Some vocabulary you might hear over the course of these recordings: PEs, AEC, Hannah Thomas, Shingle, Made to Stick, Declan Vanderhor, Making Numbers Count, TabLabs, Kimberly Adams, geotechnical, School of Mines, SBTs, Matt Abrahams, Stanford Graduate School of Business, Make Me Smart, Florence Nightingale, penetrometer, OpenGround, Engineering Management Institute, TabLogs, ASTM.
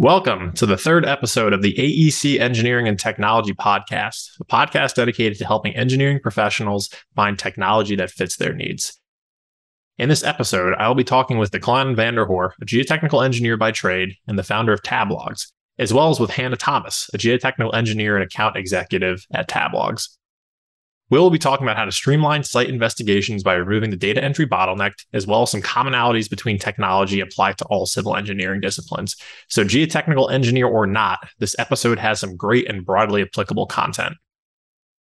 Welcome to the third episode of the AEC Engineering and Technology Podcast, a podcast dedicated to helping engineering professionals find technology that fits their needs. In this episode, I will be talking with Declan Vanderhor, a geotechnical engineer by trade and the founder of TabLogs, as well as with Hannah Thomas, a geotechnical engineer and account executive at TabLogs. We will be talking about how to streamline site investigations by removing the data entry bottleneck, as well as some commonalities between technology applied to all civil engineering disciplines. So geotechnical engineer or not, this episode has some great and broadly applicable content.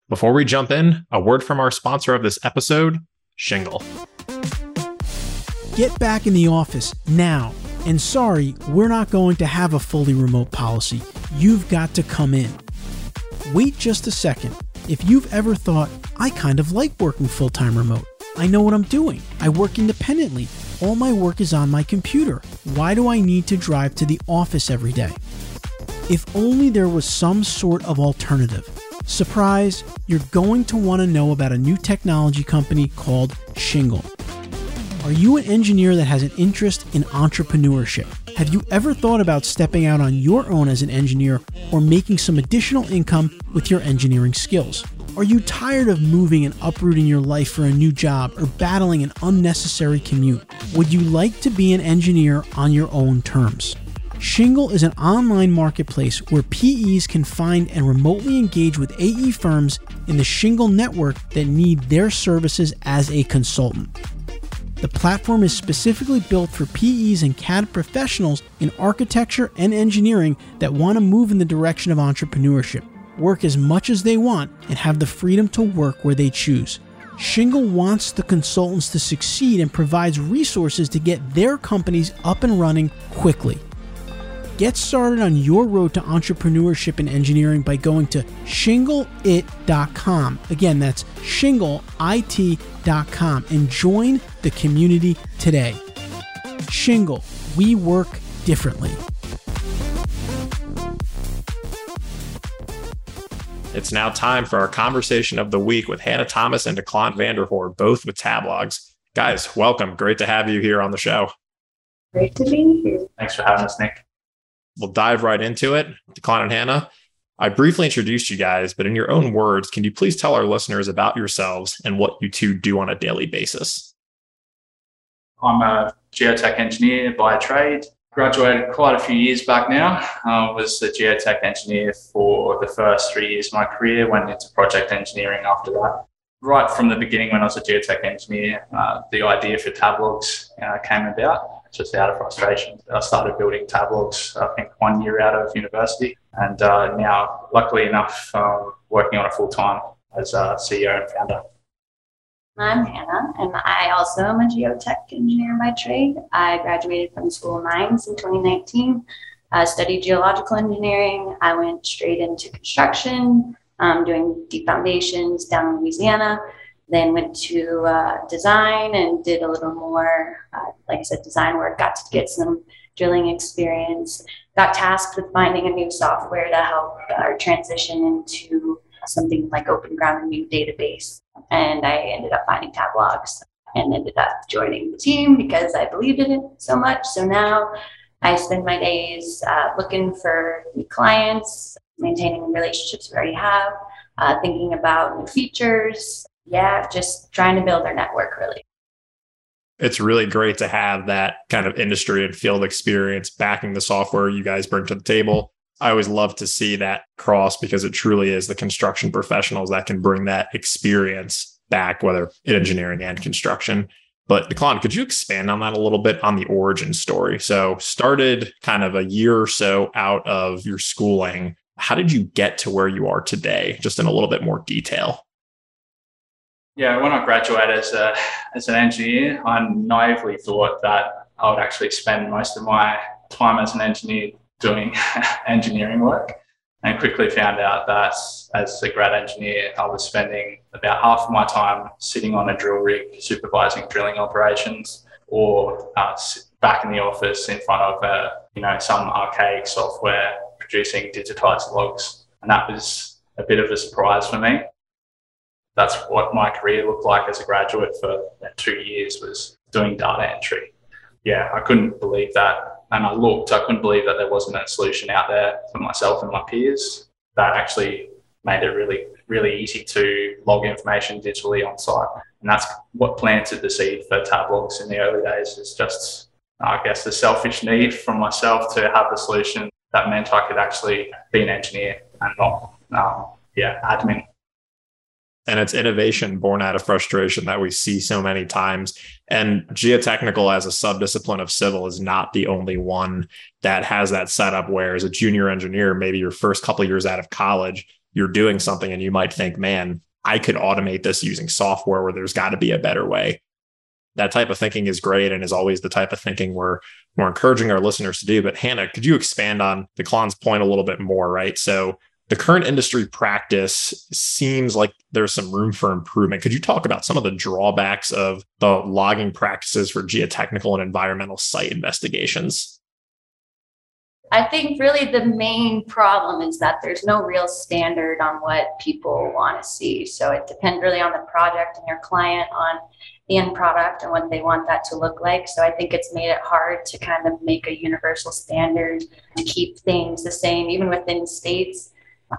Before we jump in, a word from our sponsor of this episode, Shingle. Get back in the office now. And sorry, we're not going to have a fully remote policy. You've got to come in. Wait just a second. If you've ever thought, I kind of like working full-time remote. I know what I'm doing. I work independently. All my work is on my computer. Why do I need to drive to the office every day? If only there was some sort of alternative. Surprise, you're going to want to know about a new technology company called Shingle. Are you an engineer that has an interest in entrepreneurship? Have you ever thought about stepping out on your own as an engineer or making some additional income with your engineering skills? Are you tired of moving and uprooting your life for a new job or battling an unnecessary commute? Would you like to be an engineer on your own terms? Shingle is an online marketplace where PEs can find and remotely engage with AE firms in the Shingle network that need their services as a consultant. The platform is specifically built for PEs and CAD professionals in architecture and engineering that want to move in the direction of entrepreneurship, work as much as they want, and have the freedom to work where they choose. Shingle wants the consultants to succeed and provides resources to get their companies up and running quickly. Get started on your road to entrepreneurship in engineering by going to shingleit.com. Again, that's shingleit.com, and join the community today. Shingle, we work differently. It's now time for our conversation of the week with Hannah Thomas and Declan Vanderhor, both with TabLogs. Guys, welcome. Great to have you here on the show. Great to be here. Thanks for having us, Nick. We'll dive right into it. Declan and Hannah, I briefly introduced you guys, but in your own words, can you please tell our listeners about yourselves and what you two do on a daily basis? I'm a geotech engineer by trade. Graduated quite a few years back now. I was a geotech engineer for the first 3 years of my career, went into project engineering after that. Right from the beginning when I was a geotech engineer, the idea for TabLogs came about. Just out of frustration. I started building TabLogs, I think, 1 year out of university. And now, luckily enough, working on it full-time as a CEO and founder. I'm Hannah, and I also am a geotech engineer by trade. I graduated from School of Mines in 2019, studied geological engineering. I went straight into construction, doing deep foundations down in Louisiana. Then went to design and did a little more, like I said, design work, got to get some drilling experience, got tasked with finding a new software to help our transition into something like OpenGround, a new database. And I ended up finding TabLogs and ended up joining the team because I believed in it so much. So now I spend my days looking for new clients, maintaining relationships we already have, thinking about new features. Yeah, just trying to build our network, really. It's really great to have that kind of industry and field experience backing the software you guys bring to the table. I always love to see that cross because it truly is the construction professionals that can bring that experience back, whether in engineering and construction. But Declan, could you expand on that a little bit on the origin story? So started kind of a year or so out of your schooling. How did you get to where you are today? Just in a little bit more detail. Yeah, when I graduated as an engineer, I naively thought that I would actually spend most of my time as an engineer doing engineering work, and quickly found out that as a grad engineer, I was spending about half of my time sitting on a drill rig, supervising drilling operations, or back in the office in front of some archaic software producing digitized logs, and that was a bit of a surprise for me. That's what my career looked like as a graduate for 2 years, was doing data entry. Yeah, I couldn't believe that and I looked, I couldn't believe that there wasn't a solution out there for myself and my peers that actually made it really, really easy to log information digitally on site. And that's what planted the seed for TabLogs in the early days, is just, I guess, the selfish need from myself to have the solution that meant I could actually be an engineer and not, admin. And it's innovation born out of frustration that we see so many times. And geotechnical as a subdiscipline of civil is not the only one that has that setup where, as a junior engineer, maybe your first couple of years out of college, you're doing something and you might think, man, I could automate this using software, where there's got to be a better way. That type of thinking is great and is always the type of thinking we're encouraging our listeners to do. But Hannah, could you expand on Declan's point a little bit more, right? So the current industry practice seems like there's some room for improvement. Could you talk about some of the drawbacks of the logging practices for geotechnical and environmental site investigations? I think really the main problem is that there's no real standard on what people want to see. So it depends really on the project and your client, on the end product and what they want that to look like. So I think it's made it hard to kind of make a universal standard and keep things the same, even within states.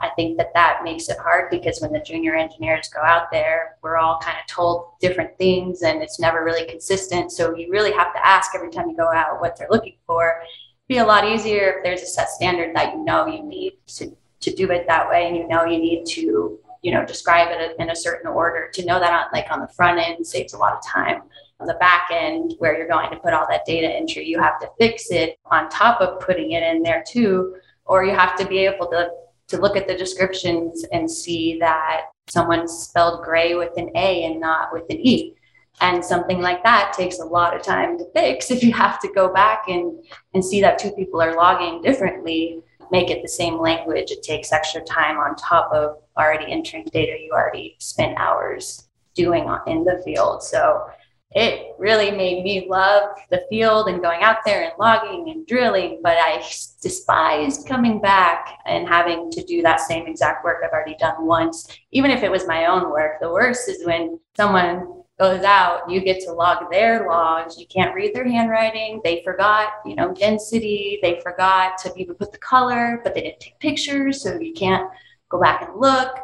I think that makes it hard, because when the junior engineers go out there, we're all kind of told different things and it's never really consistent. So you really have to ask every time you go out what they're looking for. It'd be a lot easier if there's a set standard that you know you need to do it that way, and you know you need to, describe it in a certain order. To know that on the front end saves a lot of time. On the back end, where you're going to put all that data entry, you have to fix it on top of putting it in there too, or you have to be able to look at the descriptions and see that someone spelled gray with an A and not with an E. And something like that takes a lot of time to fix. If you have to go back and see that two people are logging differently, make it the same language, it takes extra time on top of already entering data you already spent hours doing in the field. So it really made me love the field and going out there and logging and drilling, but I despised coming back and having to do that same exact work I've already done once, even if it was my own work. The worst is when someone goes out, you get to log their logs, you can't read their handwriting, they forgot, density, they forgot to even put the color, but they didn't take pictures, so you can't go back and look.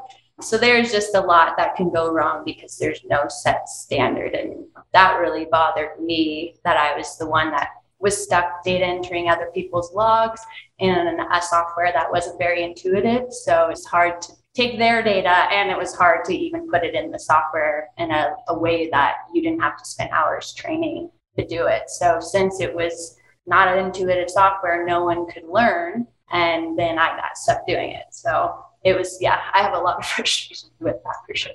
So there's just a lot that can go wrong because there's no set standard. And that really bothered me, that I was the one that was stuck data entering other people's logs in a software that wasn't very intuitive. So it's hard to take their data, and it was hard to even put it in the software in a way that you didn't have to spend hours training to do it. So since it was not an intuitive software, no one could learn. And then I got stuck doing it. So it was, I have a lot of frustration with that for sure.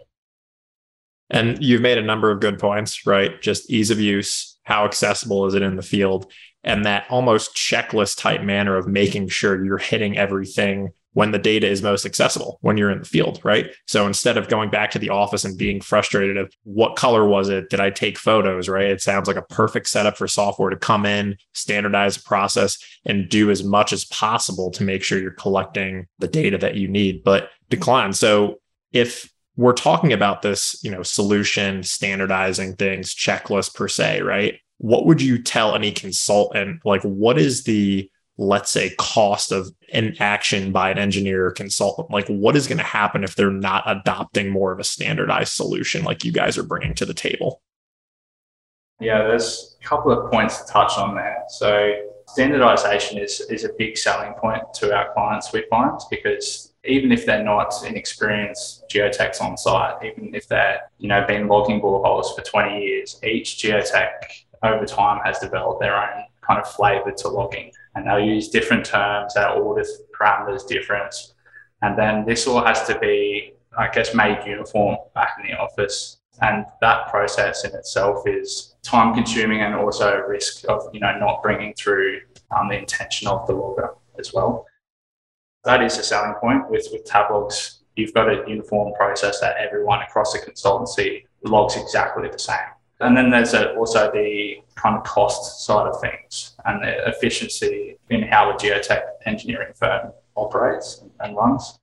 And you've made a number of good points, right? Just ease of use, how accessible is it in the field, and that almost checklist type manner of making sure you're hitting everything when the data is most accessible, when you're in the field, right? So instead of going back to the office and being frustrated of what color was it? Did I take photos, right? It sounds like a perfect setup for software to come in, standardize the process, and do as much as possible to make sure you're collecting the data that you need. But Declan, so if we're talking about this, solution, standardizing things, checklist per se, right? What would you tell any consultant? What is the, let's say, cost of an action by an engineer or consultant? What is going to happen if they're not adopting more of a standardized solution like you guys are bringing to the table? Yeah, there's a couple of points to touch on there. So standardization is a big selling point to our clients, we find, because even if they're not inexperienced geotechs on site, even if they're, been logging boreholes for 20 years, each geotech over time has developed their own kind of flavor to logging. And they'll use different terms, they'll order parameters different. And then this all has to be, made uniform back in the office. And that process in itself is time consuming, and also a risk of, not bringing through the intention of the logger as well. That is a selling point with TabLogs. You've got a uniform process that everyone across the consultancy logs exactly the same. And then there's also the kind of cost side of things and the efficiency in how a geotech engineering firm operates and runs.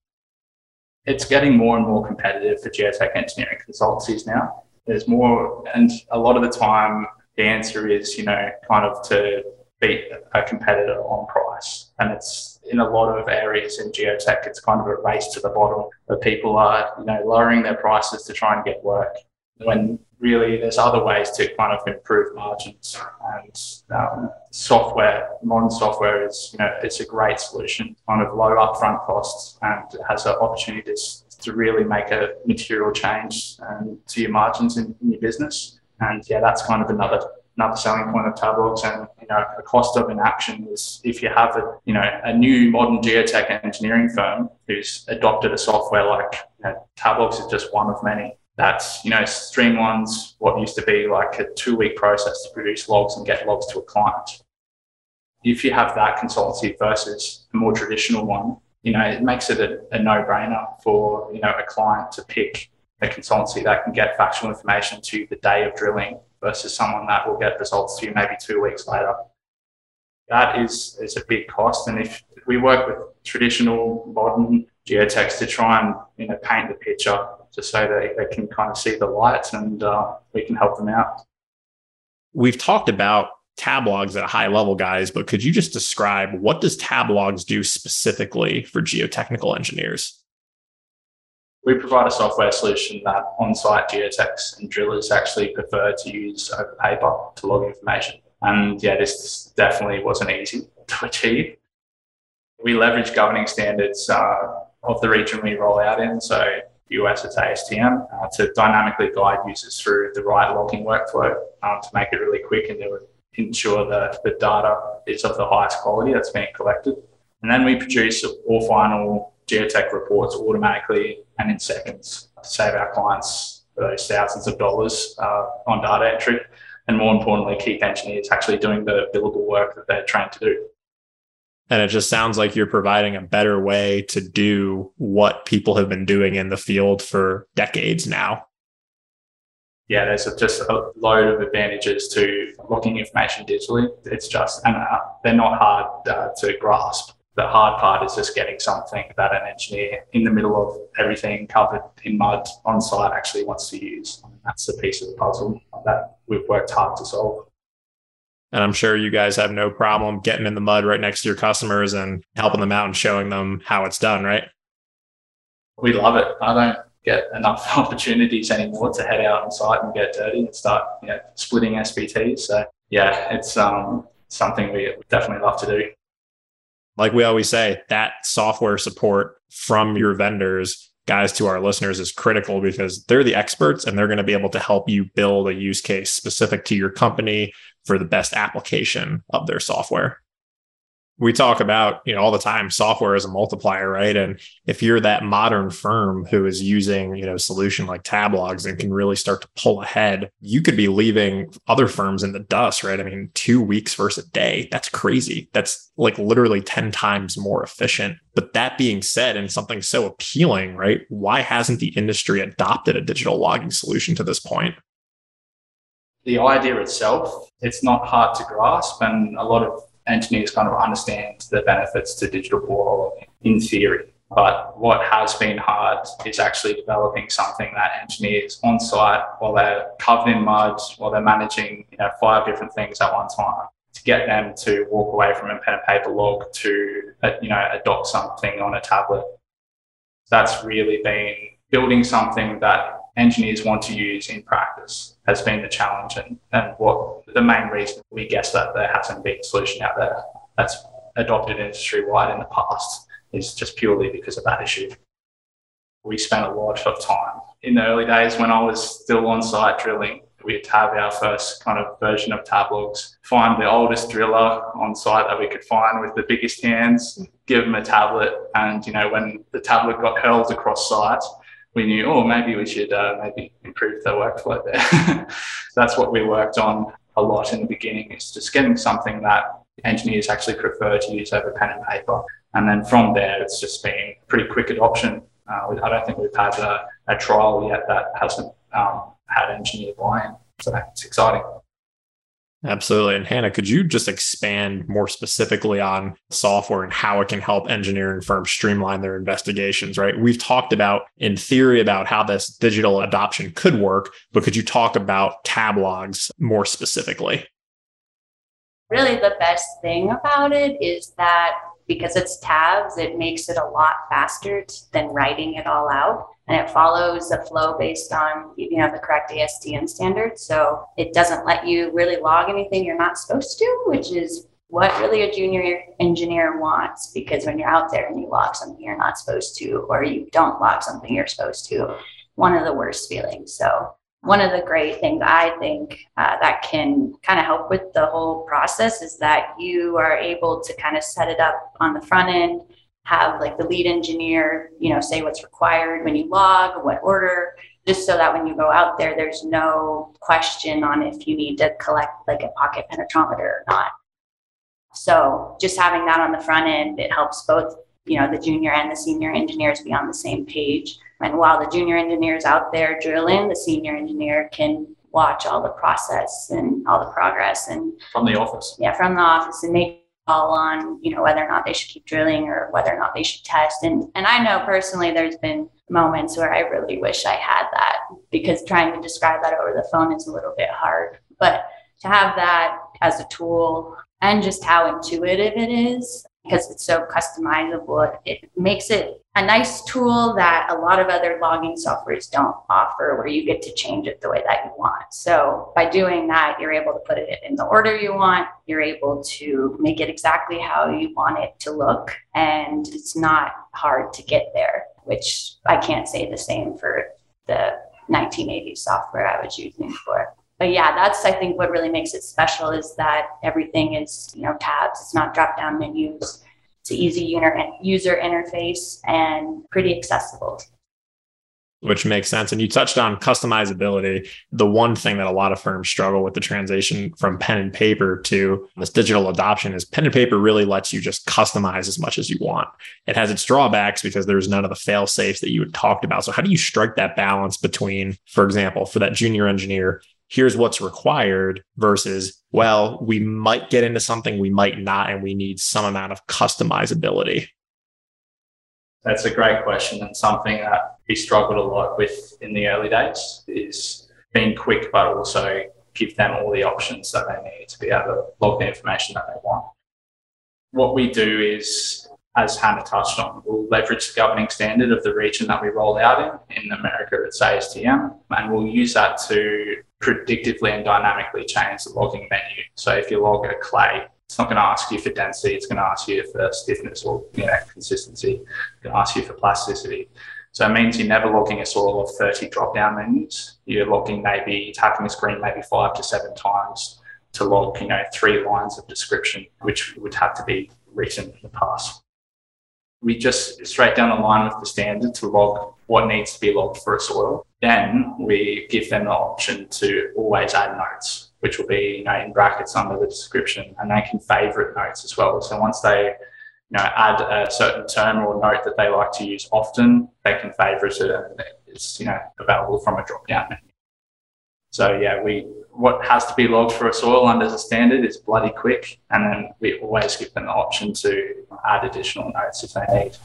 It's getting more and more competitive for geotech engineering consultancies now. There's more, and a lot of the time the answer is, kind of to beat a competitor on price. And it's in a lot of areas in geotech, it's kind of a race to the bottom where people are, you know, lowering their prices to try and get work, when really there's other ways to kind of improve margins. And software, modern software is, you know, it's a great solution, kind of low upfront costs, and it has an opportunity to really make a material change to your margins in your business. And yeah, that's kind of another selling point of TabLogs. And, you know, a cost of inaction is if you have a, you know, a new modern geotech engineering firm who's adopted a software like, you know, TabLogs is just one of many. That's, you know, streamlines what used to be like a 2-week process to produce logs and get logs to a client. If you have that consultancy versus a more traditional one, you know, it makes it a no-brainer for, you know, a client to pick a consultancy that can get factual information to you the day of drilling versus someone that will get results to you maybe 2 weeks later. That is a big cost. And if we work with traditional modern geotechs to try and, you know, paint the picture just so they can kind of see the light, and we can help them out. We've talked about TabLogs at a high level, guys, but could you just describe what does TabLogs do specifically for geotechnical engineers? We provide a software solution that on-site geotechs and drillers actually prefer to use over paper to log information. And yeah, this definitely wasn't easy to achieve. We leverage governing standards of the region we roll out in, so US it's ASTM, to dynamically guide users through the right logging workflow to make it really quick and to ensure that the data is of the highest quality that's being collected. And then we produce all final geotech reports automatically and in seconds to save our clients those thousands of dollars on data entry, and more importantly, keep engineers actually doing the billable work that they're trained to do. And it just sounds like you're providing a better way to do what people have been doing in the field for decades now. Yeah, there's just a load of advantages to logging information digitally. It's just, and they're not hard to grasp. The hard part is just getting something that an engineer in the middle of everything covered in mud on site actually wants to use. And that's the piece of the puzzle that we've worked hard to solve. And I'm sure you guys have no problem getting in the mud right next to your customers and helping them out and showing them how it's done, right? We love it. I don't get enough opportunities anymore to head out on site and get dirty and start, you know, splitting SBTs. So yeah, it's something we definitely love to do. Like we always say, that software support from your vendors, guys, to our listeners is critical because they're the experts and they're going to be able to help you build a use case specific to your company for the best application of their software. We talk about, you know, all the time, software is a multiplier, right? And if you're that modern firm who is using, you know, a solution like TabLogs and can really start to pull ahead, you could be leaving other firms in the dust, right? I mean, 2 weeks versus a day, that's crazy. That's like literally 10 times more efficient. But that being said, and something so appealing, right? Why hasn't the industry adopted a digital logging solution to this point? The idea itself, it's not hard to grasp, and a lot of engineers kind of understand the benefits to digital borehole in theory. But what has been hard is actually developing something that engineers on site, while they're covered in mud, while they're managing, you know, 5 different things at one time, to get them to walk away from a pen and paper log to, you know, adopt something on a tablet. That's really been building something that engineers want to use in practice has been the challenge, and what the main reason we guess that there hasn't been a solution out there that's adopted industry-wide in the past is just purely because of that issue. We spent a lot of time. In the early days when I was still on-site drilling, we'd have our first kind of version of TabLogs, find the oldest driller on site that we could find with the biggest hands, give them a tablet, and, you know, when the tablet got hurled across site, we knew, oh, maybe we should maybe improve the workflow there. That's what we worked on a lot in the beginning, is just getting something that engineers actually prefer to use over pen and paper. And then from there, it's just been pretty quick adoption. I don't think we've had a trial yet that hasn't had engineer buy-in. So it's exciting. Absolutely. And Hannah, could you just expand more specifically on software and how it can help engineering firms streamline their investigations, right? We've talked about, in theory, about how this digital adoption could work, but could you talk about TabLogs more specifically? really the best thing about it is that because it's tabs, it makes it a lot faster than writing it all out. And it follows the flow based on, you know, the correct ASTM standard. So it doesn't let you really log anything you're not supposed to, which is what really a junior engineer wants, because when you're out there and you log something you're not supposed to, or you don't log something you're supposed to, one of the worst feelings. So one of the great things I think that can kind of help with the whole process is that you are able to kind of set it up on the front end, have like the lead engineer, you know, say what's required when you log, what order, just so that when you go out there, there's no question on if you need to collect like a pocket penetrometer or not. So just having that on the front end, it helps both, you know, the junior and the senior engineers be on the same page. And while the junior engineer is out there drilling, the senior engineer can watch all the process and all the progress. And from the office. Yeah, from the office, and make a call on, you know, whether or not they should keep drilling or whether or not they should test. And I know personally there's been moments where I really wish I had that, because trying to describe that over the phone is a little bit hard. But to have that as a tool and just how intuitive it is, because it's so customizable, it makes it a nice tool that a lot of other logging softwares don't offer, where you get to change it the way that you want. So by doing that, you're able to put it in the order you want, you're able to make it exactly how you want it to look, and it's not hard to get there, which I can't say the same for the 1980s software I was using for it. But yeah, that's, I think, what really makes it special is that everything is, you know, tabs. It's not drop-down menus. It's an easy user interface and pretty accessible. Which makes sense. And you touched on customizability. The one thing that a lot of firms struggle with, the transition from pen and paper to this digital adoption, is pen and paper really lets you just customize as much as you want. It has its drawbacks because there's none of the fail safes that you had talked about. So how do you strike that balance between, for example, for that junior engineer, here's what's required versus, well, we might get into something, we might not, and we need some amount of customizability? That's a great question, and something that we struggled a lot with in the early days is being quick, but also give them all the options that they need to be able to log the information that they want. What we do is, as Hannah touched on, we'll leverage the governing standard of the region that we roll out in. In America, it's ASTM, and we'll use that to predictively and dynamically change the logging menu. So if you log a clay, it's not going to ask you for density, it's going to ask you for stiffness or, you know, consistency. It's going to ask you for plasticity. So it means you're never logging a soil of 30 drop-down menus. You're logging maybe, tapping the screen maybe 5 to 7 times to log, you know, 3 lines of description, which would have to be written in the past. We just straight down the line with the standard to log what needs to be logged for a soil. Then we give them the option to always add notes, which will be, you know, in brackets under the description, and they can favorite notes as well. So once they, you know, add a certain term or note that they like to use often, they can favorite it, and it's, you know, available from a drop down menu. So yeah, what has to be logged for a soil under the standard is bloody quick, and then we always give them the option to add additional notes if they need.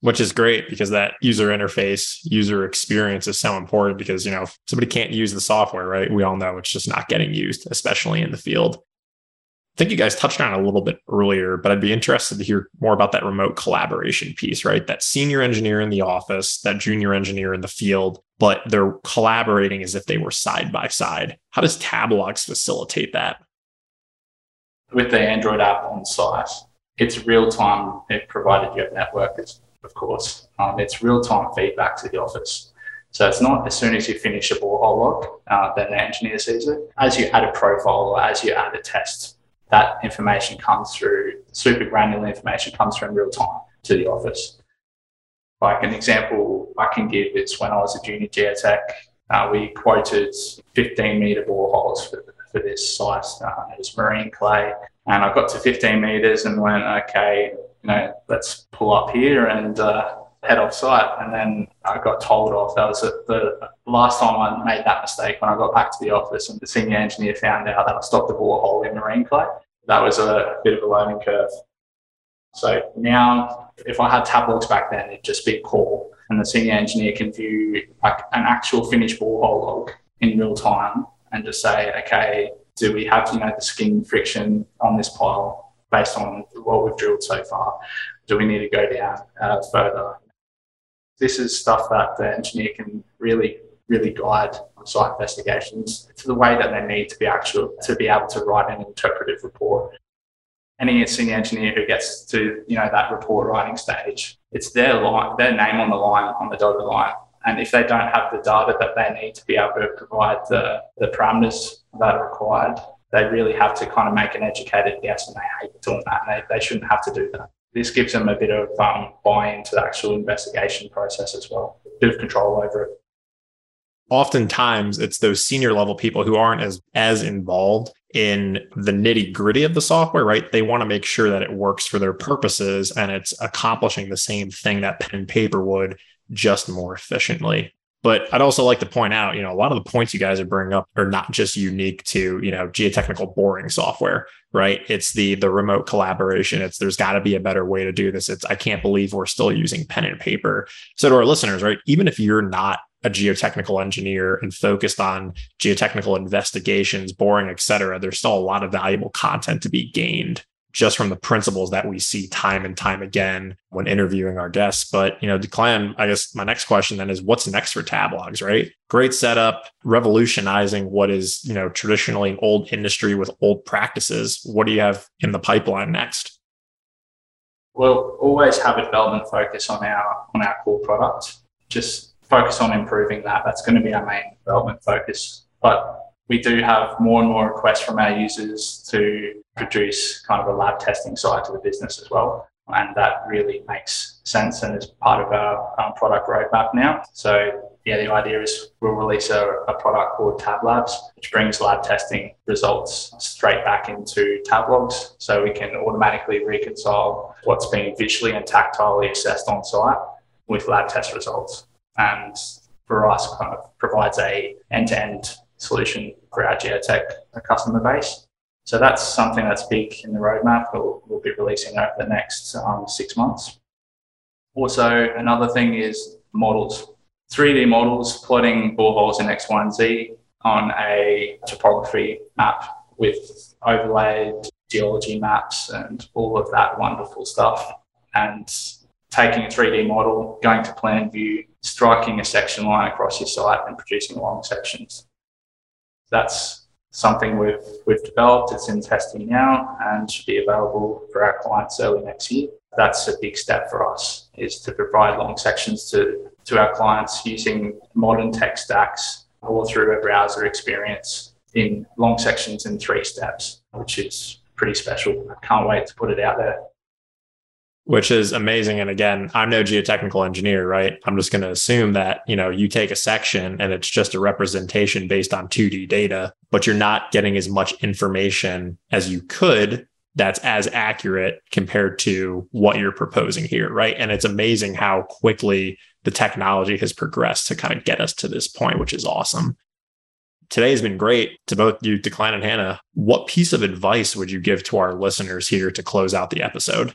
Which is great, because that user interface, user experience is so important, because, you know, if somebody can't use the software, right, we all know it's just not getting used, especially in the field. I think you guys touched on it a little bit earlier, but I'd be interested to hear more about that remote collaboration piece, right? That senior engineer in the office, that junior engineer in the field, but they're collaborating as if they were side by side. How does TabLogs facilitate that? With the Android app on site, it's real time, provided you have networkers, of course. It's real time feedback to the office. So it's not as soon as you finish a borehole log, then the engineer sees it. As you add a profile or as you add a test, that information comes through, super granular information comes through in real time to the office. Like an example I can give is when I was a junior geotech, we quoted 15-metre boreholes for this site. It was marine clay, and I got to 15 metres and went, okay, you know, let's pull up here and head off site. And then I got told off. That was the last time I made that mistake, when I got back to the office and the senior engineer found out that I stopped the borehole in marine clay. That was a bit of a learning curve. So now, if I had TabLogs back then, it'd just be a call, and the senior engineer can view like an actual finished borehole log in real time and just say, okay, do we have, you know, the skin friction on this pile based on what we've drilled so far? Do we need to go down further? This is stuff that the engineer can really guide site investigations to the way that they need to be actual to be able to write an interpretive report. Any senior engineer who gets to, you know, that report writing stage, it's their line, their name on the line, on the dotted line. And if they don't have the data that they need to be able to provide the parameters that are required, they really have to kind of make an educated guess, and they hate doing that. They shouldn't have to do that. This gives them a bit of buy-in to the actual investigation process as well, a bit of control over it. Oftentimes, it's those senior level people who aren't as involved in the nitty gritty of the software, right? They want to make sure that it works for their purposes and it's accomplishing the same thing that pen and paper would, just more efficiently. But I'd also like to point out, you know, a lot of the points you guys are bringing up are not just unique to, you know, geotechnical boring software, right? It's the remote collaboration. It's there's got to be a better way to do this. It's I can't believe we're still using pen and paper. So to our listeners, right, even if you're not a geotechnical engineer and focused on geotechnical investigations, boring, et cetera, there's still a lot of valuable content to be gained just from the principles that we see time and time again when interviewing our guests. But, you know, Declan, I guess my next question then is, what's next for TabLogs, right? Great setup, revolutionizing what is, you know, traditionally an old industry with old practices. What do you have in the pipeline next? We'll always have a development focus on our core product. Just focus on improving that. That's going to be our main development focus. But we do have more and more requests from our users to produce kind of a lab testing side to the business as well. And that really makes sense and is part of our product roadmap now. So yeah, the idea is we'll release a product called TabLabs, which brings lab testing results straight back into TabLogs. So we can automatically reconcile what's being visually and tactilely assessed on site with lab test results. And for us, kind of provides a end-to-end solution for our geotech customer base. So that's something that's big in the roadmap that we'll be releasing over the next 6 months. Also, another thing is models. 3D models, plotting boreholes in X, Y, and Z on a topography map with overlaid geology maps and all of that wonderful stuff. And taking a 3D model, going to plan view, striking a section line across your site and producing long sections. That's something we've developed. It's in testing now and should be available for our clients early next year. That's a big step for us, is to provide long sections to our clients using modern tech stacks or through a browser experience in long sections in 3 steps, which is pretty special. I can't wait to put it out there. Which is amazing. And again, I'm no geotechnical engineer, right? I'm just going to assume that, you know, you take a section and it's just a representation based on 2D data, but you're not getting as much information as you could that's as accurate compared to what you're proposing here, right? And it's amazing how quickly the technology has progressed to kind of get us to this point, which is awesome. Today has been great to both you, Declan and Hannah. What piece of advice would you give to our listeners here to close out the episode?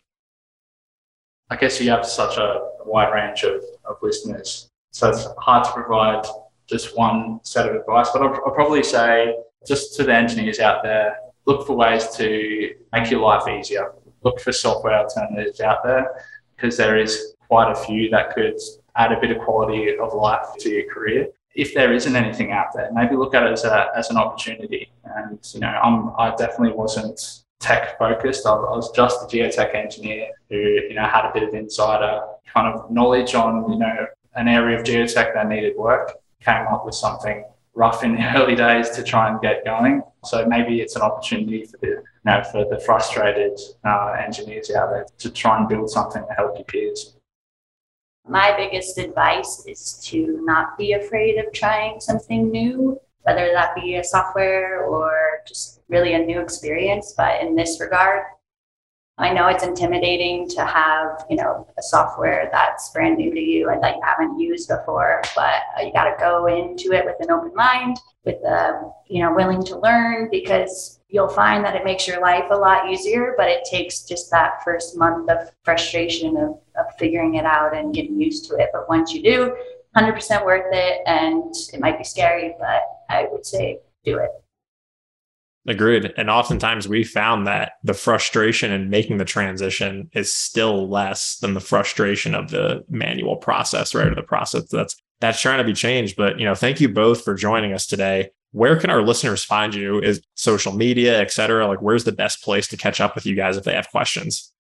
I guess you have such a wide range of listeners, so it's hard to provide just one set of advice, but I'll probably say just to the engineers out there, look for ways to make your life easier. Look for software alternatives out there, because there is quite a few that could add a bit of quality of life to your career. If there isn't anything out there, maybe look at it as an opportunity. And, you know, I definitely wasn't tech focused. I was just a geotech engineer who, you know, had a bit of insider kind of knowledge on, you know, an area of geotech that needed work, came up with something rough in the early days to try and get going. So maybe it's an opportunity for the, you know, for the frustrated engineers out there to try and build something to help your peers. My biggest advice is to not be afraid of trying something new, whether that be a software or just really a new experience. But in this regard, I know it's intimidating to have, you know, a software that's brand new to you and that you haven't used before, but you got to go into it with an open mind, with a, you know, willing to learn, because you'll find that it makes your life a lot easier, but it takes just that first month of frustration of figuring it out and getting used to it. But once you do, 100% worth it, and it might be scary, but I would say do it. Agreed. And oftentimes we found that the frustration in making the transition is still less than the frustration of the manual process, right? Or the process that's trying to be changed. But, you know, thank you both for joining us today. Where can our listeners find you? Is social media, et cetera? Like, where's the best place to catch up with you guys if they have questions?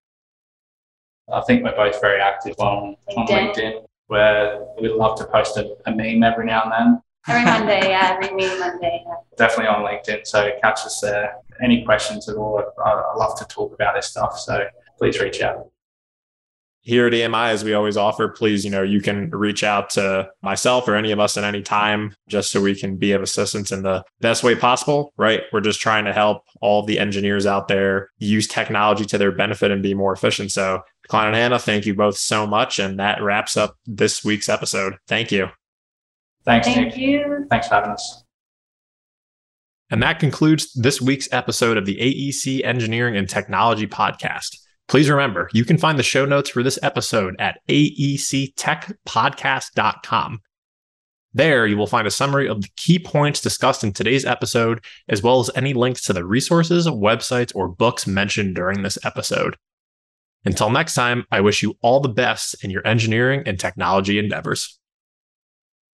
I think we're both very active on LinkedIn, where we love to post a meme every now and then. Every Monday, yeah, every meeting Monday. Yeah. Definitely on LinkedIn, so catch us there. Any questions at all, I love to talk about this stuff, so please reach out. Here at EMI, as we always offer, please, you know, you can reach out to myself or any of us at any time, just so we can be of assistance in the best way possible, right? We're just trying to help all the engineers out there use technology to their benefit and be more efficient. So Declan and Hannah, thank you both so much. And that wraps up this week's episode. Thank you. Thanks, Nick. Thank you. Thanks for having us. And that concludes this week's episode of the AEC Engineering and Technology Podcast. Please remember, you can find the show notes for this episode at aectechpodcast.com. There, you will find a summary of the key points discussed in today's episode, as well as any links to the resources, websites, or books mentioned during this episode. Until next time, I wish you all the best in your engineering and technology endeavors.